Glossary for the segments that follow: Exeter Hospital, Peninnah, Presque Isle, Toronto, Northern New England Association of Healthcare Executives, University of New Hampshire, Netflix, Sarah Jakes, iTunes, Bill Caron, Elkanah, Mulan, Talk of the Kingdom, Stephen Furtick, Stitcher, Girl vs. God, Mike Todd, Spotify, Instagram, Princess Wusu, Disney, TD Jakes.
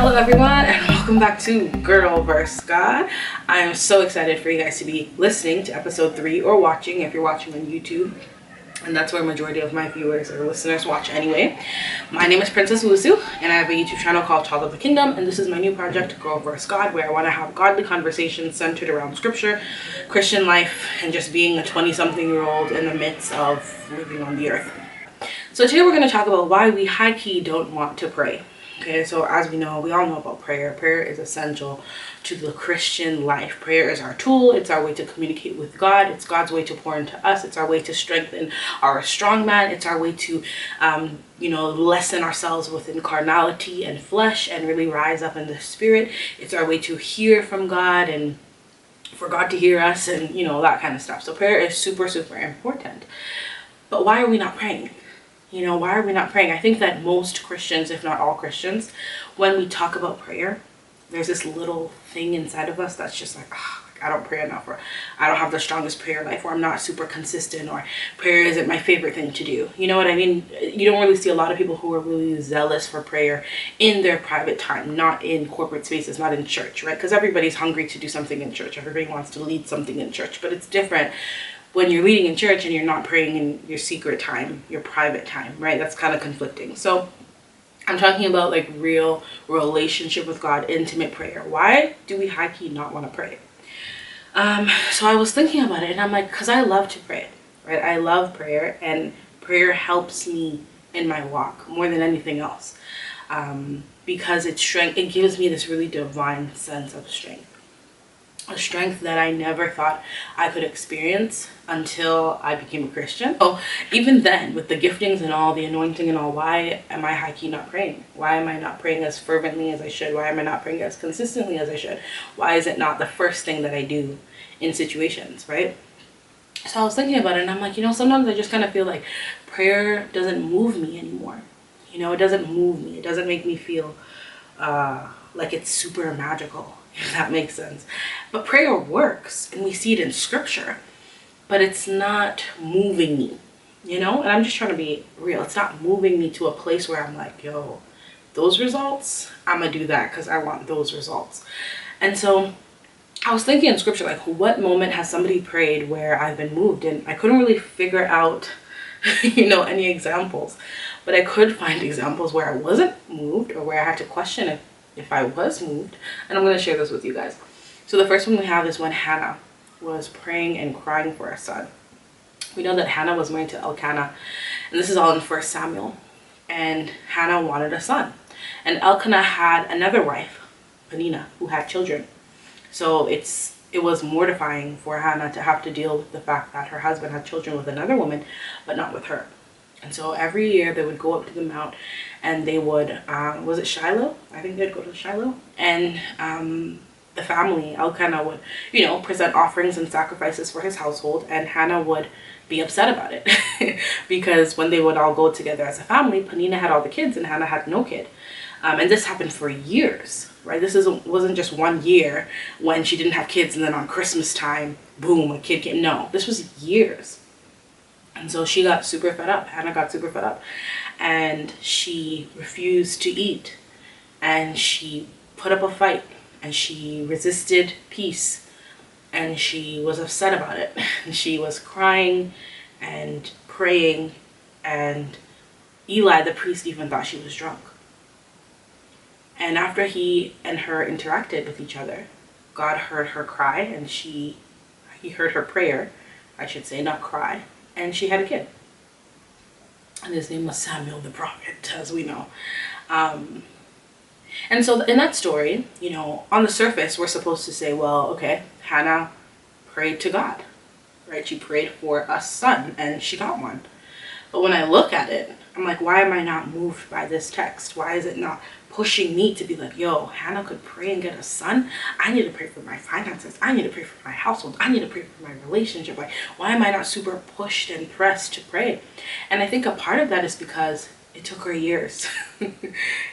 Hello everyone and welcome back to Girl vs. God. I am so excited for you guys to be listening to episode 3 or watching if you're watching on YouTube. And that's where majority of my viewers or listeners watch anyway. My name is Princess Wusu and I have a YouTube channel called Talk of the Kingdom, and this is my new project, Girl vs. God, where I want to have godly conversations centered around scripture, Christian life, and just being a 20-something-year-old in the midst of living on the earth. So today we're going to talk about why we high-key don't want to pray. Okay, so as we all know about prayer. Prayer is essential to the Christian life. Prayer is our tool. It's our way to communicate with God. It's God's way to pour into us. It's our way to strengthen our strong man. It's our way to, lessen ourselves within carnality and flesh and really rise up in the spirit. It's our way to hear from God and for God to hear us and, that kind of stuff. So prayer is super, super important. But why are we not praying? Why are we not praying? I think that most Christians, if not all Christians, when we talk about prayer, there's this little thing inside of us that's just like, oh, I don't pray enough, or I don't have the strongest prayer life, or I'm not super consistent, or prayer isn't my favorite thing to do. You know what I mean? You don't really see a lot of people who are really zealous for prayer in their private time, not in corporate spaces, not in church, right? Because everybody's hungry to do something in church. Everybody wants to lead something in church, but it's different when you're leading in church and you're not praying in your secret time, your private time, right? That's kind of conflicting. So I'm talking about like real relationship with God, intimate prayer. Why do we high-key not want to pray? So I was thinking about it and I'm like, because I love to pray, right? I love prayer, and prayer helps me in my walk more than anything else, because it gives me this really divine sense of strength. A strength that I never thought I could experience until I became a Christian. So even then, with the giftings and all, the anointing and all, why am I high-key not praying? Why am I not praying as fervently as I should? Why am I not praying as consistently as I should? Why is it not the first thing that I do in situations, right? So I was thinking about it and I'm like, sometimes I just kind of feel like prayer doesn't move me anymore. It doesn't move me. It doesn't make me feel like it's super magical. If that makes sense. But prayer works, and we see it in scripture, but it's not moving me, and I'm just trying to be real. It's not moving me to a place where I'm like, yo, those results, I'm gonna do that because I want those results. And so I was thinking in scripture, like, what moment has somebody prayed where I've been moved? And I couldn't really figure out any examples, but I could find examples where I wasn't moved or where I had to question it if I was moved, and I'm going to share this with you guys. So the first one we have is when Hannah was praying and crying for her son. We know that Hannah was married to Elkanah, and this is all in 1 Samuel, and Hannah wanted a son, and Elkanah had another wife, Peninnah, who had children. So it was mortifying for Hannah to have to deal with the fact that her husband had children with another woman, but not with her. And so every year they would go up to the mount and they would, was it Shiloh? I think they'd go to Shiloh. And the family, Elkanah, would, present offerings and sacrifices for his household. And Hannah would be upset about it because when they would all go together as a family, Peninnah had all the kids and Hannah had no kid. And this happened for years, right? This wasn't just one year when she didn't have kids and then on Christmas time, boom, a kid came. No, this was years. And so she got super fed up. Hannah got super fed up. And she refused to eat. And she put up a fight. And she resisted peace. And she was upset about it. And she was crying and praying. And Eli, the priest, even thought she was drunk. And after he and her interacted with each other, God heard her cry. And he heard her prayer, I should say, not cry. And she had a kid, and his name was Samuel the prophet, as we know. And so in that story, on the surface, we're supposed to say, well, okay, Hannah prayed to God, right? She prayed for a son, and she got one. But when I look at it, I'm like, why am I not moved by this text? Why is it not pushing me to be like, yo, Hannah could pray and get a son? I need to pray for my finances. I need to pray for my household. I need to pray for my relationship. Like, why am I not super pushed and pressed to pray? And I think a part of that is because it took her years.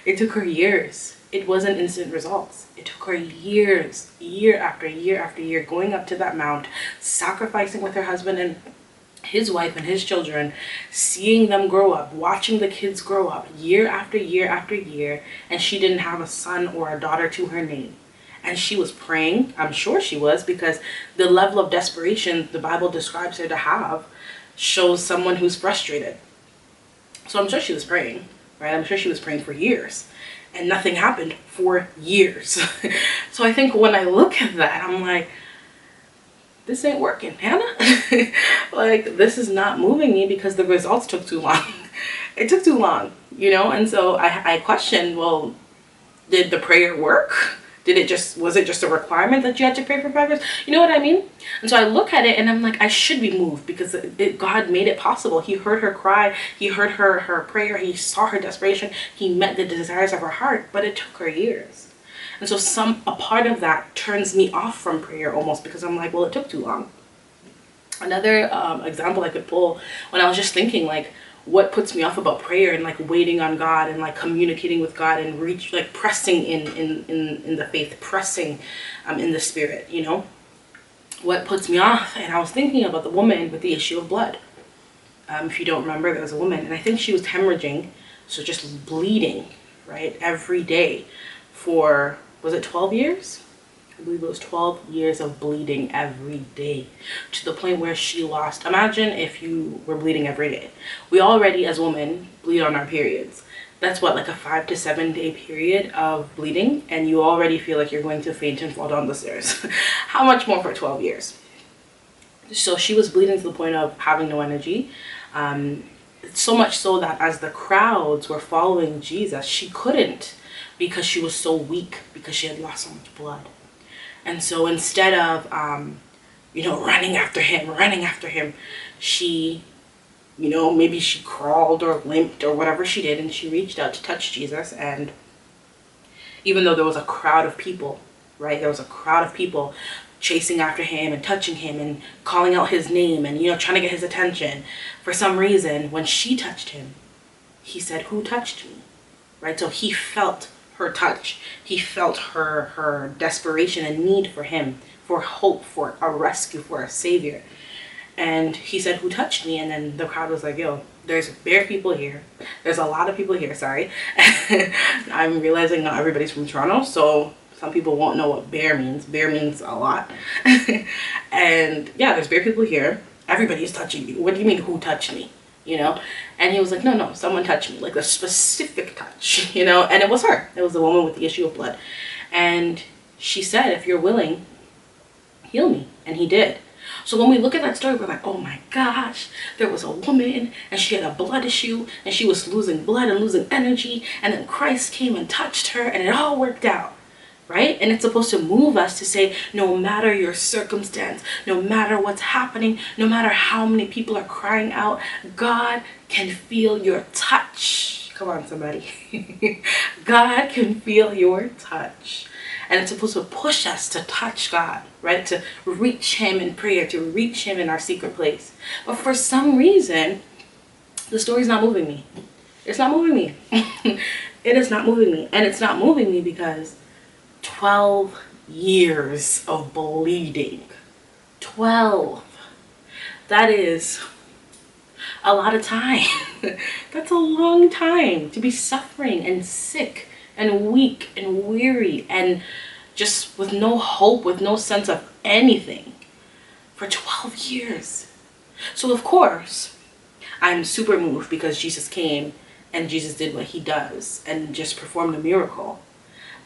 It took her years. It wasn't instant results. It took her years, year after year after year, going up to that mount, sacrificing with her husband and his wife and his children, seeing them grow up, watching the kids grow up year after year after year, and she didn't have a son or a daughter to her name. And she was praying, I'm sure she was, because the level of desperation the Bible describes her to have shows someone who's frustrated. So I'm sure she was praying, right? I'm sure she was praying for years, and nothing happened for years. So I think when I look at that, I'm like, this ain't working, Hannah. Like, this is not moving me because the results took too long. It took too long, you know? And so I questioned, well, did the prayer work? Was it just a requirement that you had to pray for progress? You know what I mean? And so I look at it and I'm like, I should be moved because God made it possible. He heard her cry. He heard her prayer. He saw her desperation. He met the desires of her heart, but it took her years. And so a part of that turns me off from prayer almost, because I'm like, well, it took too long. Another example I could pull, when I was just thinking, like, what puts me off about prayer and like waiting on God and like communicating with God and pressing in the faith, pressing in the spirit, you know? What puts me off? And I was thinking about the woman with the issue of blood. If you don't remember, there was a woman, and I think she was hemorrhaging, so just bleeding, right, every day for, was it 12 years? I believe it was 12 years of bleeding every day, to the point where she lost. Imagine if you were bleeding every day. We already, as women, bleed on our periods. That's what, like a 5 to 7 day period of bleeding, and you already feel like you're going to faint and fall down the stairs. How much more for 12 years? So she was bleeding to the point of having no energy. So much so that as the crowds were following Jesus, she couldn't, because she was so weak, because she had lost so much blood. And so instead of, you know, running after him, she, you know, maybe she crawled or limped or whatever she did, and she reached out to touch Jesus. And even though there was a crowd of people, right, there was a crowd of people chasing after him and touching him and calling out his name and, you know, trying to get his attention, for some reason, when she touched him, he said, "Who touched me?" Right? So he felt her touch. He felt her desperation and need for him, for hope, for a rescue, for a savior. And he said, "Who touched me?" And then the crowd was like, yo, there's a lot of people here, sorry. I'm realizing not everybody's from Toronto, so some people won't know what bare means. Bare means a lot. And yeah, there's bare people here. Everybody's touching you. What do you mean, who touched me? You know? And he was like, no, someone touched me, like a specific touch, you know? And it was her. It was the woman with the issue of blood. And she said, "If you're willing, heal me." And he did. So when we look at that story, we're like, oh my gosh, there was a woman and she had a blood issue and she was losing blood and losing energy. And then Christ came and touched her and it all worked out, right? And it's supposed to move us to say, no matter your circumstance, no matter what's happening, no matter how many people are crying out, God can feel your touch. Come on, somebody. God can feel your touch. And it's supposed to push us to touch God, right? To reach him in prayer, to reach him in our secret place. But for some reason, the story's not moving me. It's not moving me. It is not moving me. And it's not moving me because 12 years of bleeding. 12. That is a lot of time. That's a long time to be suffering and sick and weak and weary and just with no hope, with no sense of anything for 12 years. So of course, I'm super moved because Jesus came and Jesus did what he does and just performed a miracle.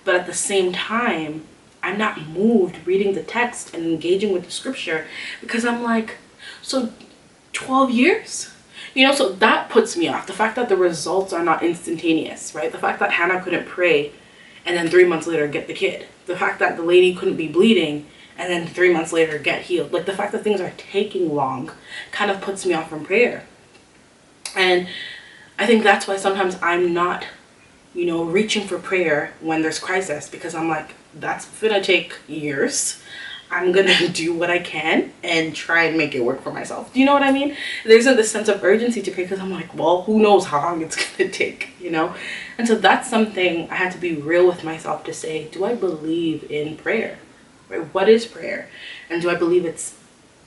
But at the same time, I'm not moved reading the text and engaging with the scripture, because I'm like, so 12 years? You know, so that puts me off. The fact that the results are not instantaneous, right? The fact that Hannah couldn't pray and then 3 months later get the kid. The fact that the lady couldn't be bleeding and then 3 months later get healed. Like, the fact that things are taking long kind of puts me off from prayer. And I think that's why sometimes I'm not, you know, reaching for prayer when there's crisis, because I'm like, that's gonna take years. I'm gonna do what I can and try and make it work for myself. Do you know what I mean? There isn't this sense of urgency to pray, because I'm like, well, who knows how long it's gonna take, you know? And so that's something I had to be real with myself to say, do I believe in prayer? Right? What is prayer? And do I believe it's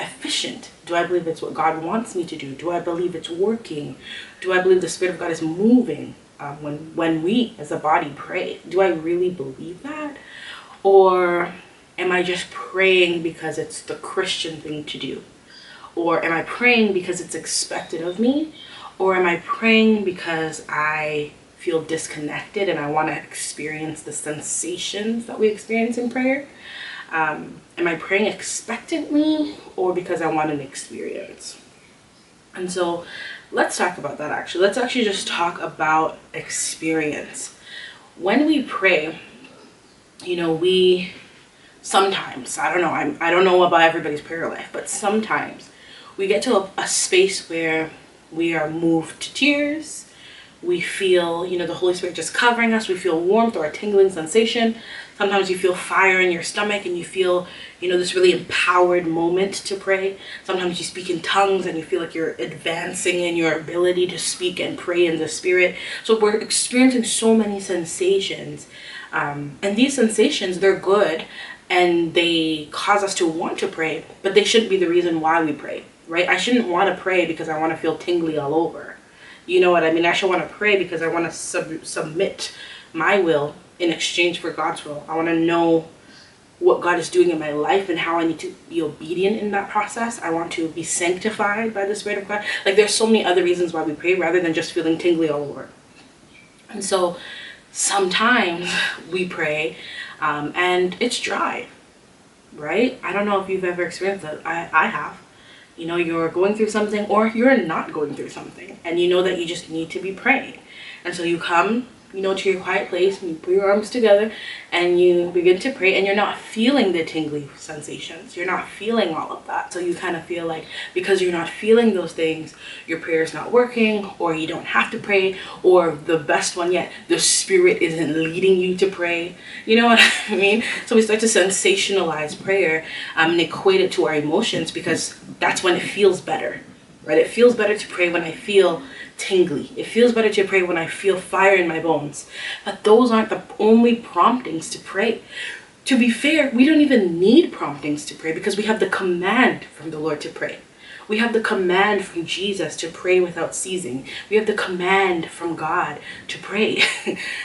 efficient? Do I believe it's what God wants me to do? Do I believe it's working? Do I believe the Spirit of God is moving when we as a body pray? Do I really believe that? Or am I just praying because it's the Christian thing to do? Or am I praying because it's expected of me? Or am I praying because I feel disconnected and I want to experience the sensations that we experience in prayer? Am I praying expectantly or because I want an experience? And so let's talk about that actually. Let's actually just talk about experience. When we pray, you know, we sometimes, I don't know, I don't know about everybody's prayer life, but sometimes we get to a space where we are moved to tears. We feel, you know, the Holy Spirit just covering us. We feel warmth or a tingling sensation. Sometimes you feel fire in your stomach and you feel, you know, this really empowered moment to pray. Sometimes you speak in tongues and you feel like you're advancing in your ability to speak and pray in the Spirit. So we're experiencing so many sensations. And these sensations, they're good and they cause us to want to pray, but they shouldn't be the reason why we pray, right? I shouldn't want to pray because I want to feel tingly all over. You know what I mean? I should want to pray because I want to submit my will in exchange for God's will. I want to know what God is doing in my life and how I need to be obedient in that process. I want to be sanctified by the Spirit of God. Like, there's so many other reasons why we pray rather than just feeling tingly all over. And so sometimes we pray and it's dry, right? I don't know if you've ever experienced that. I have. You know, you're going through something or you're not going through something and you know that you just need to be praying. And so you come, you know, to your quiet place and you put your arms together and you begin to pray and you're not feeling the tingly sensations. You're not feeling all of that. So you kind of feel like because you're not feeling those things, your prayer is not working or you don't have to pray or the best one yet, the Spirit isn't leading you to pray. You know what I mean? So we start to sensationalize prayer and equate it to our emotions because that's when it feels better. Right? It feels better to pray when I feel tingly. It feels better to pray when I feel fire in my bones. But those aren't the only promptings to pray. To be fair, we don't even need promptings to pray because we have the command from the Lord to pray. We have the command from Jesus to pray without ceasing. We have the command from God to pray.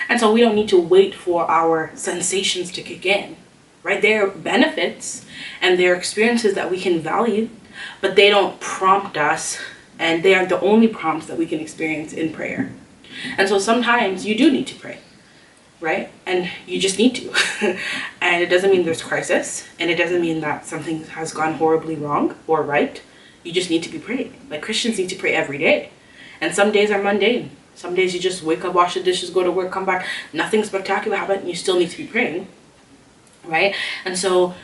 And so we don't need to wait for our sensations to kick in. Right? There are benefits and there are experiences that we can value, but they don't prompt us, and they are the only prompts that we can experience in prayer. And so sometimes you do need to pray, right? And you just need to. And it doesn't mean there's crisis, and it doesn't mean that something has gone horribly wrong or right. You just need to be praying. Like, Christians need to pray every day. And some days are mundane. Some days you just wake up, wash the dishes, go to work, come back. Nothing spectacular happened, and you still need to be praying, right? And so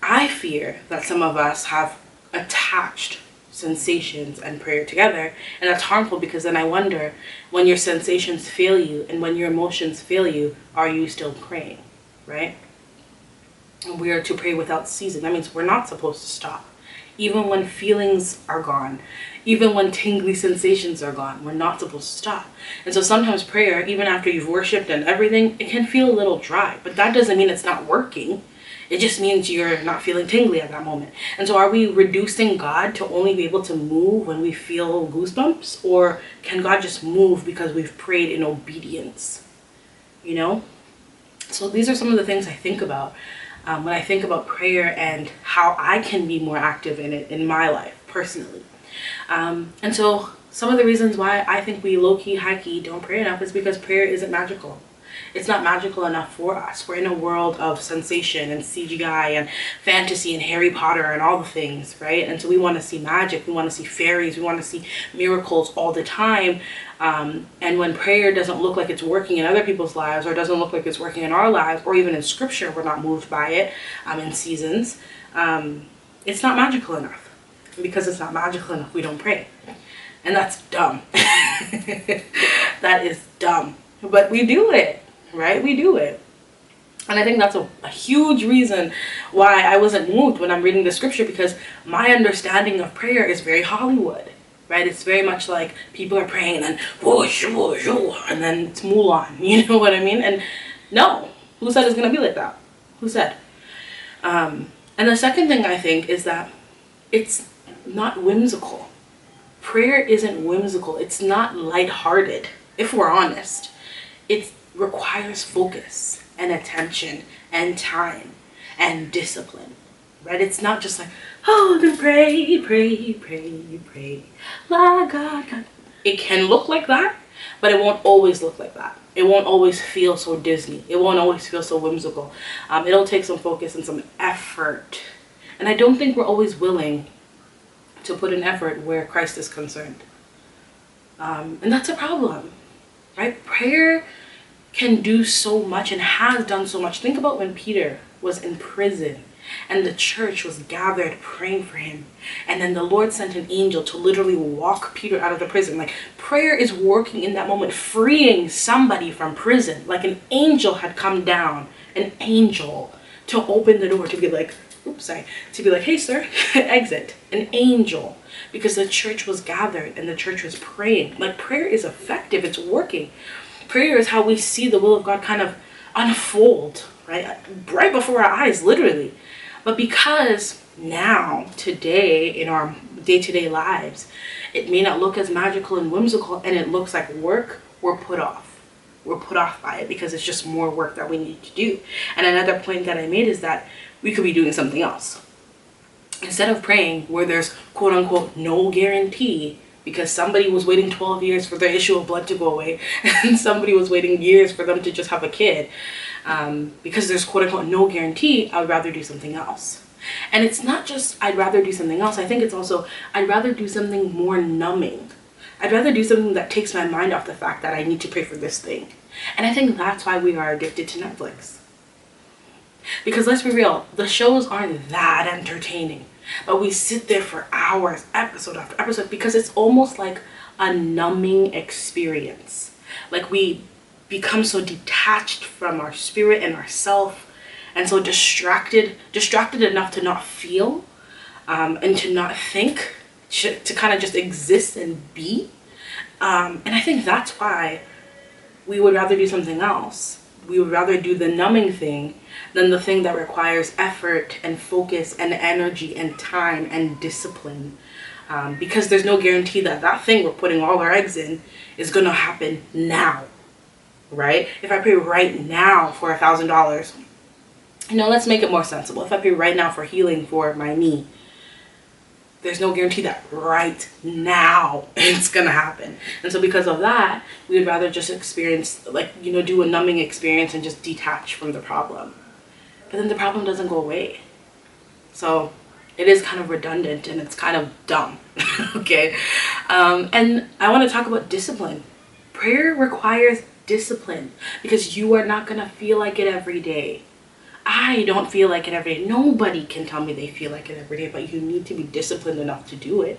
I fear that some of us have attached sensations and prayer together, and that's harmful because then I wonder, when your sensations fail you and when your emotions fail you, are you still praying, right? And we are to pray without ceasing. That means we're not supposed to stop. Even when feelings are gone, even when tingly sensations are gone, we're not supposed to stop. And so sometimes prayer, even after you've worshipped and everything, it can feel a little dry, but that doesn't mean it's not working. It just means you're not feeling tingly at that moment. And so are we reducing God to only be able to move when we feel goosebumps? Or can God just move because we've prayed in obedience? You know? So these are some of the things I think about when I think about prayer and how I can be more active in it in my life, personally. And so some of the reasons why I think we low-key, high-key don't pray enough is because prayer isn't magical. It's not magical enough for us. We're in a world of sensation and CGI and fantasy and Harry Potter and all the things, right? And so we want to see magic, we want to see fairies, we want to see miracles all the time. And when prayer doesn't look like it's working in other people's lives or doesn't look like it's working in our lives or even in scripture, we're not moved by it in seasons, it's not magical enough. And because it's not magical enough, we don't pray. And that's dumb. That is dumb. But we do it. Right? We do it. And I think that's a huge reason why I wasn't moved when I'm reading the scripture, because my understanding of prayer is very Hollywood, right? It's very much like people are praying and then whoosh, whoosh, whoosh, and then it's Mulan, you know what I mean? And no, who said it's going to be like that? Who said? And the second thing I think is that it's not whimsical. Prayer isn't whimsical. It's not lighthearted, if we're honest. It requires focus and attention and time and discipline, right? It's not just like, oh, then pray, pray, pray, pray. La God, God. It can look like that, but it won't always look like that. It won't always feel so Disney. It won't always feel so whimsical. It'll take some focus and some effort. And I don't think we're always willing to put an effort where Christ is concerned. And that's a problem, right? Prayer can do so much and has done so much. Think about when Peter was in prison and the church was gathered praying for him. And then the Lord sent an angel to literally walk Peter out of the prison. Like, prayer is working in that moment, freeing somebody from prison. Like, an angel had come down, an angel, to open the door, to be like, oops, sorry, to be like, hey, sir, exit. An angel, because the church was gathered and the church was praying. Like, prayer is effective. It's working. Prayer is how we see the will of God kind of unfold, right? Right before our eyes, literally. But because now, today, in our day-to-day lives, it may not look as magical and whimsical, and it looks like work, we're put off. We're put off by it because it's just more work that we need to do. And another point that I made is that we could be doing something else. Instead of praying where there's quote-unquote no guarantee, because somebody was waiting 12 years for their issue of blood to go away, and somebody was waiting years for them to just have a kid, because there's quote-unquote no guarantee, I would rather do something else. And it's not just I'd rather do something else. I think it's also I'd rather do something more numbing. I'd rather do something that takes my mind off the fact that I need to pray for this thing. And I think that's why we are addicted to Netflix. Because let's be real, the shows aren't that entertaining. But we sit there for hours, episode after episode, because it's almost like a numbing experience. Like, we become so detached from our spirit and ourself, and so distracted enough to not feel, and to not think, to kind of just exist and be. And I think that's why we would rather do something else. We would rather do the numbing thing than the thing that requires effort and focus and energy and time and discipline. Because there's no guarantee that that thing we're putting all our eggs in is going to happen now, right? If I pray right now for $1,000, you know, let's make it more sensible. If I pray right now for healing for my knee, there's no guarantee that right now it's gonna happen. And so because of that, we would rather just experience, like, you know, do a numbing experience and just detach from the problem. But then the problem doesn't go away. So it is kind of redundant and it's kind of dumb, okay? And I wanna talk about discipline. Prayer requires discipline because you are not gonna feel like it every day. I don't feel like it every day. Nobody can tell me they feel like it every day, but you need to be disciplined enough to do it,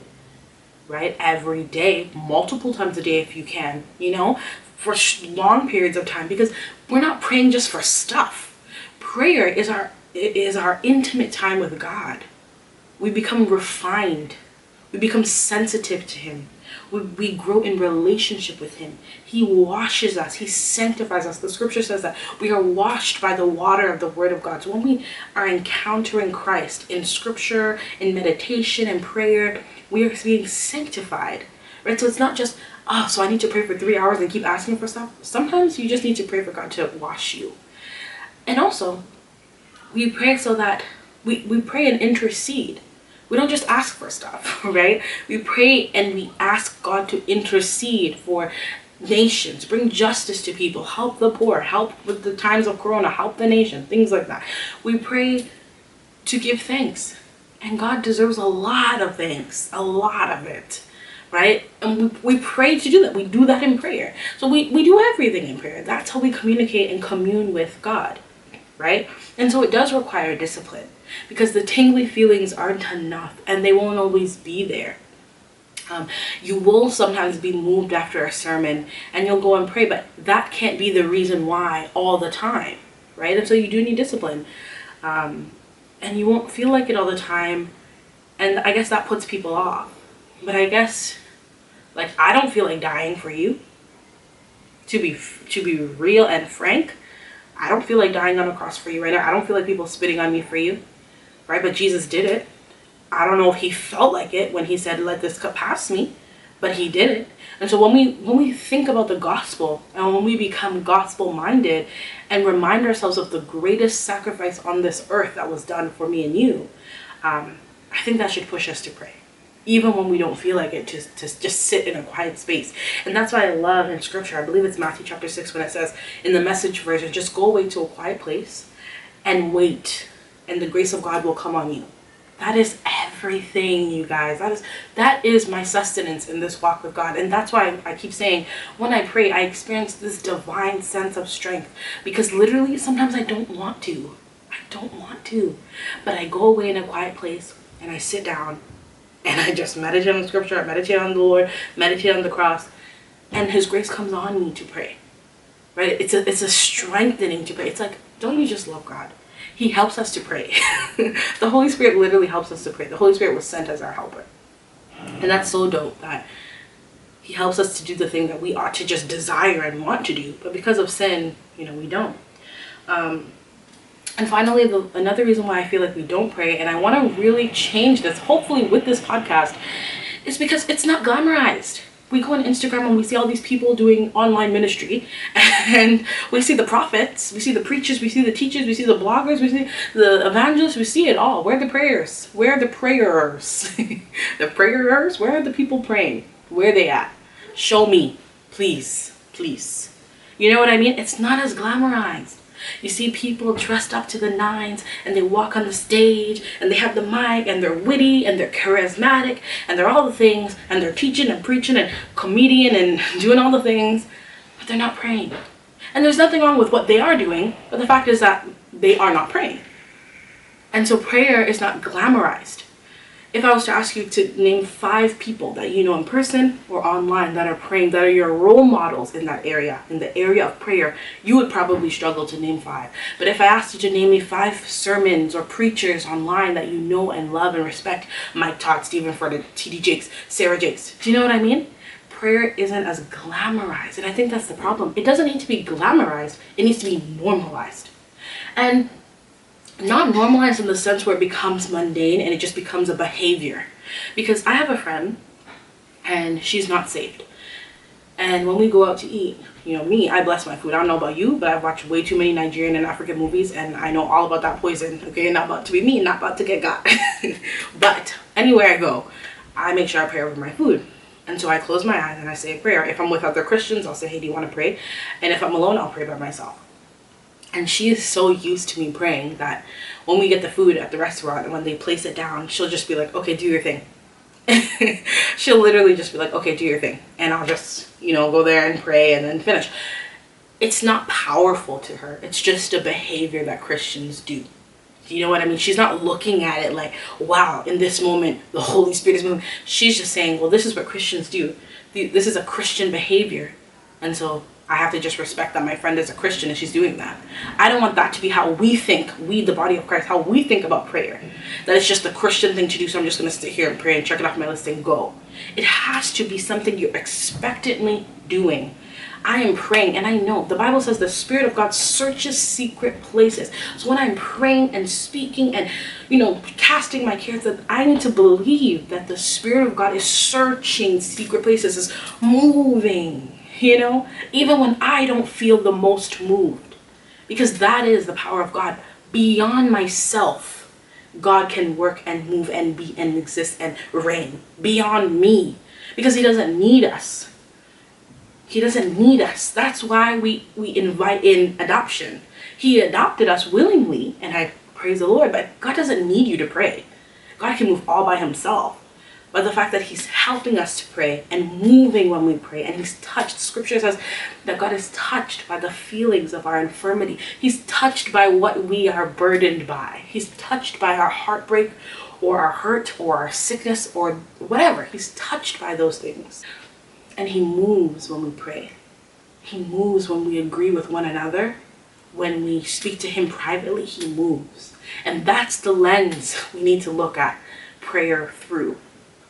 right? Every day, multiple times a day if you can, you know, for long periods of time, because we're not praying just for stuff. Prayer is our intimate time with God. We become refined. We become sensitive to Him. We grow in relationship with Him. He washes us. He sanctifies us. The scripture says that we are washed by the water of the Word of God. So when we are encountering Christ in scripture, in meditation, in prayer, we are being sanctified, right? So it's not just, oh, so I need to pray for 3 hours and keep asking for stuff. Sometimes you just need to pray for God to wash you. And also, we pray so that we pray and intercede. We don't just ask for stuff, right? We pray and we ask God to intercede for nations, bring justice to people, help the poor, help with the times of corona, help the nation, things like that. We pray to give thanks, and God deserves a lot of thanks, a lot of it, right? And we pray to do that. We do that in prayer. So we do everything in prayer. That's how we communicate and commune with God, right? And so it does require discipline. Because the tingly feelings aren't enough and they won't always be there. You will sometimes be moved after a sermon and you'll go and pray, but that can't be the reason why all the time, right? And so you do need discipline. And you won't feel like it all the time. And I guess that puts people off. But I guess, like, I don't feel like dying for you. To be real and frank, I don't feel like dying on a cross for you right now. I don't feel like people spitting on me for you. Right? But Jesus did it. I don't know if he felt like it when he said, "Let this cup pass me," but he didn't. And so when we think about the gospel and when we become gospel minded and remind ourselves of the greatest sacrifice on this earth that was done for me and you, I think that should push us to pray, even when we don't feel like it, to just sit in a quiet space. And that's why I love in scripture, I believe it's Matthew chapter 6, when it says in the Message version, just go away to a quiet place and wait, and the grace of God will come on you. That is everything, you guys. That is my sustenance in this walk with God. And that's why I keep saying, when I pray, I experience this divine sense of strength, because literally sometimes I don't want to, but I go away in a quiet place and I sit down and I just meditate on the scripture. I meditate on the Lord, meditate on the cross, and his grace comes on me to pray, right? It's a strengthening to pray. It's like, don't you just love God? He helps us to pray. The Holy Spirit literally helps us to pray. The Holy Spirit was sent as our helper. And that's so dope that he helps us to do the thing that we ought to just desire and want to do. But because of sin, you know, we don't. And finally, another reason why I feel like we don't pray, and I want to really change this, hopefully with this podcast, is because it's not glamorized. We go on Instagram and we see all these people doing online ministry, and we see the prophets, we see the preachers, we see the teachers, we see the bloggers, we see the evangelists, we see it all. Where are the prayers? Where are the prayers? The prayers? Where are the people praying? Where are they at? Show me, please, please. You know what I mean? It's not as glamorized. You see people dressed up to the nines, and they walk on the stage, and they have the mic, and they're witty, and they're charismatic, and they're all the things, and they're teaching and preaching and comedian and doing all the things, but they're not praying. And there's nothing wrong with what they are doing, but the fact is that they are not praying. And so prayer is not glamorized. If I was to ask you to name 5 people that you know in person or online that are praying, that are your role models in that area, in the area of prayer, you would probably struggle to name 5. But if I asked you to name me 5 sermons or preachers online that you know and love and respect, Mike Todd, Stephen Furtick, TD Jakes, Sarah Jakes, do you know what I mean? Prayer isn't as glamorized, and I think that's the problem. It doesn't need to be glamorized, it needs to be normalized. And not normalized in the sense where it becomes mundane and it just becomes a behavior. Because I have a friend and she's not saved. And when we go out to eat, you know me, I bless my food. I don't know about you, but I've watched way too many Nigerian and African movies, and I know all about that poison. Okay, not about to be me, not about to get got. But anywhere I go, I make sure I pray over my food. And so I close my eyes and I say a prayer. If I'm with other Christians, I'll say, hey, do you want to pray? And if I'm alone, I'll pray by myself. And she is so used to me praying that when we get the food at the restaurant and when they place it down, she'll just be like, okay, do your thing. She'll literally just be like, okay, do your thing. And I'll just, you know, go there and pray and then finish. It's not powerful to her. It's just a behavior that Christians do. You know what I mean? She's not looking at it like, wow, in this moment, the Holy Spirit is moving. She's just saying, well, this is what Christians do. This is a Christian behavior. And so I have to just respect that my friend is a Christian and she's doing that. I don't want that to be how we think, we the body of Christ, how we think about prayer. That it's just the Christian thing to do, so I'm just going to sit here and pray and check it off my list and go. It has to be something you're expectantly doing. I am praying, and I know the Bible says the Spirit of God searches secret places. So when I'm praying and speaking and, you know, casting my cares, that I need to believe that the Spirit of God is searching secret places, is moving. You know, even when I don't feel the most moved, because that is the power of God. Beyond myself, God can work and move and be and exist and reign beyond me, because he doesn't need us. He doesn't need us. That's why we invite in adoption. He adopted us willingly, and I praise the Lord, but God doesn't need you to pray. God can move all by himself. But the fact that he's helping us to pray and moving when we pray, and he's touched. Scripture says that God is touched by the feelings of our infirmity. He's touched by what we are burdened by. He's touched by our heartbreak or our hurt or our sickness or whatever. He's touched by those things. And he moves when we pray. He moves when we agree with one another. When we speak to him privately, he moves. And that's the lens we need to look at prayer through.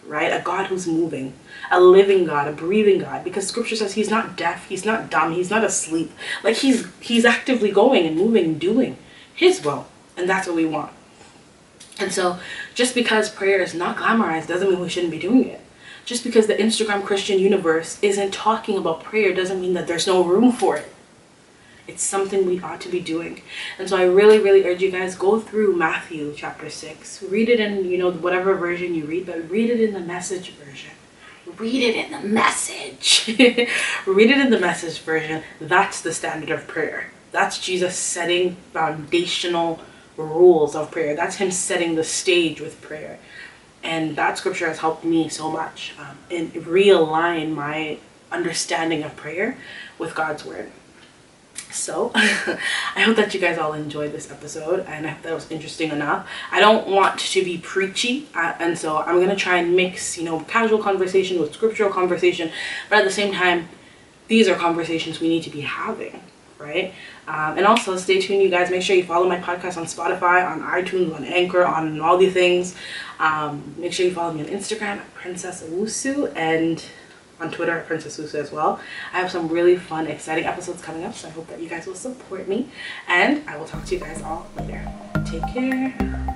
Right? A God who's moving, a living God, a breathing God, because scripture says he's not deaf, he's not dumb, he's not asleep. Like he's actively going and moving and doing his will. And that's what we want. And so just because prayer is not glamorized doesn't mean we shouldn't be doing it. Just because the Instagram Christian universe isn't talking about prayer doesn't mean that there's no room for it. It's something we ought to be doing. And so I really, really urge you guys, go through Matthew chapter 6. Read it in, you know, whatever version you read, but read it in the Message version. Read it in the Message. Read it in the Message version. That's the standard of prayer. That's Jesus setting foundational rules of prayer. That's him setting the stage with prayer. And that scripture has helped me so much and realign my understanding of prayer with God's word. So I hope that you guys all enjoyed this episode, and I hope that was interesting enough. I don't want to be preachy, and so I'm going to try and mix, you know, casual conversation with scriptural conversation, but at the same time, these are conversations we need to be having, right? And also stay tuned, you guys. Make sure you follow my podcast on Spotify, on iTunes, on Anchor, on all the things. Make sure you follow me on Instagram at Princess Wusu, and on Twitter at Princess Wusu as well. I have some really fun, exciting episodes coming up, so I hope that you guys will support me, and I will talk to you guys all later. Take care.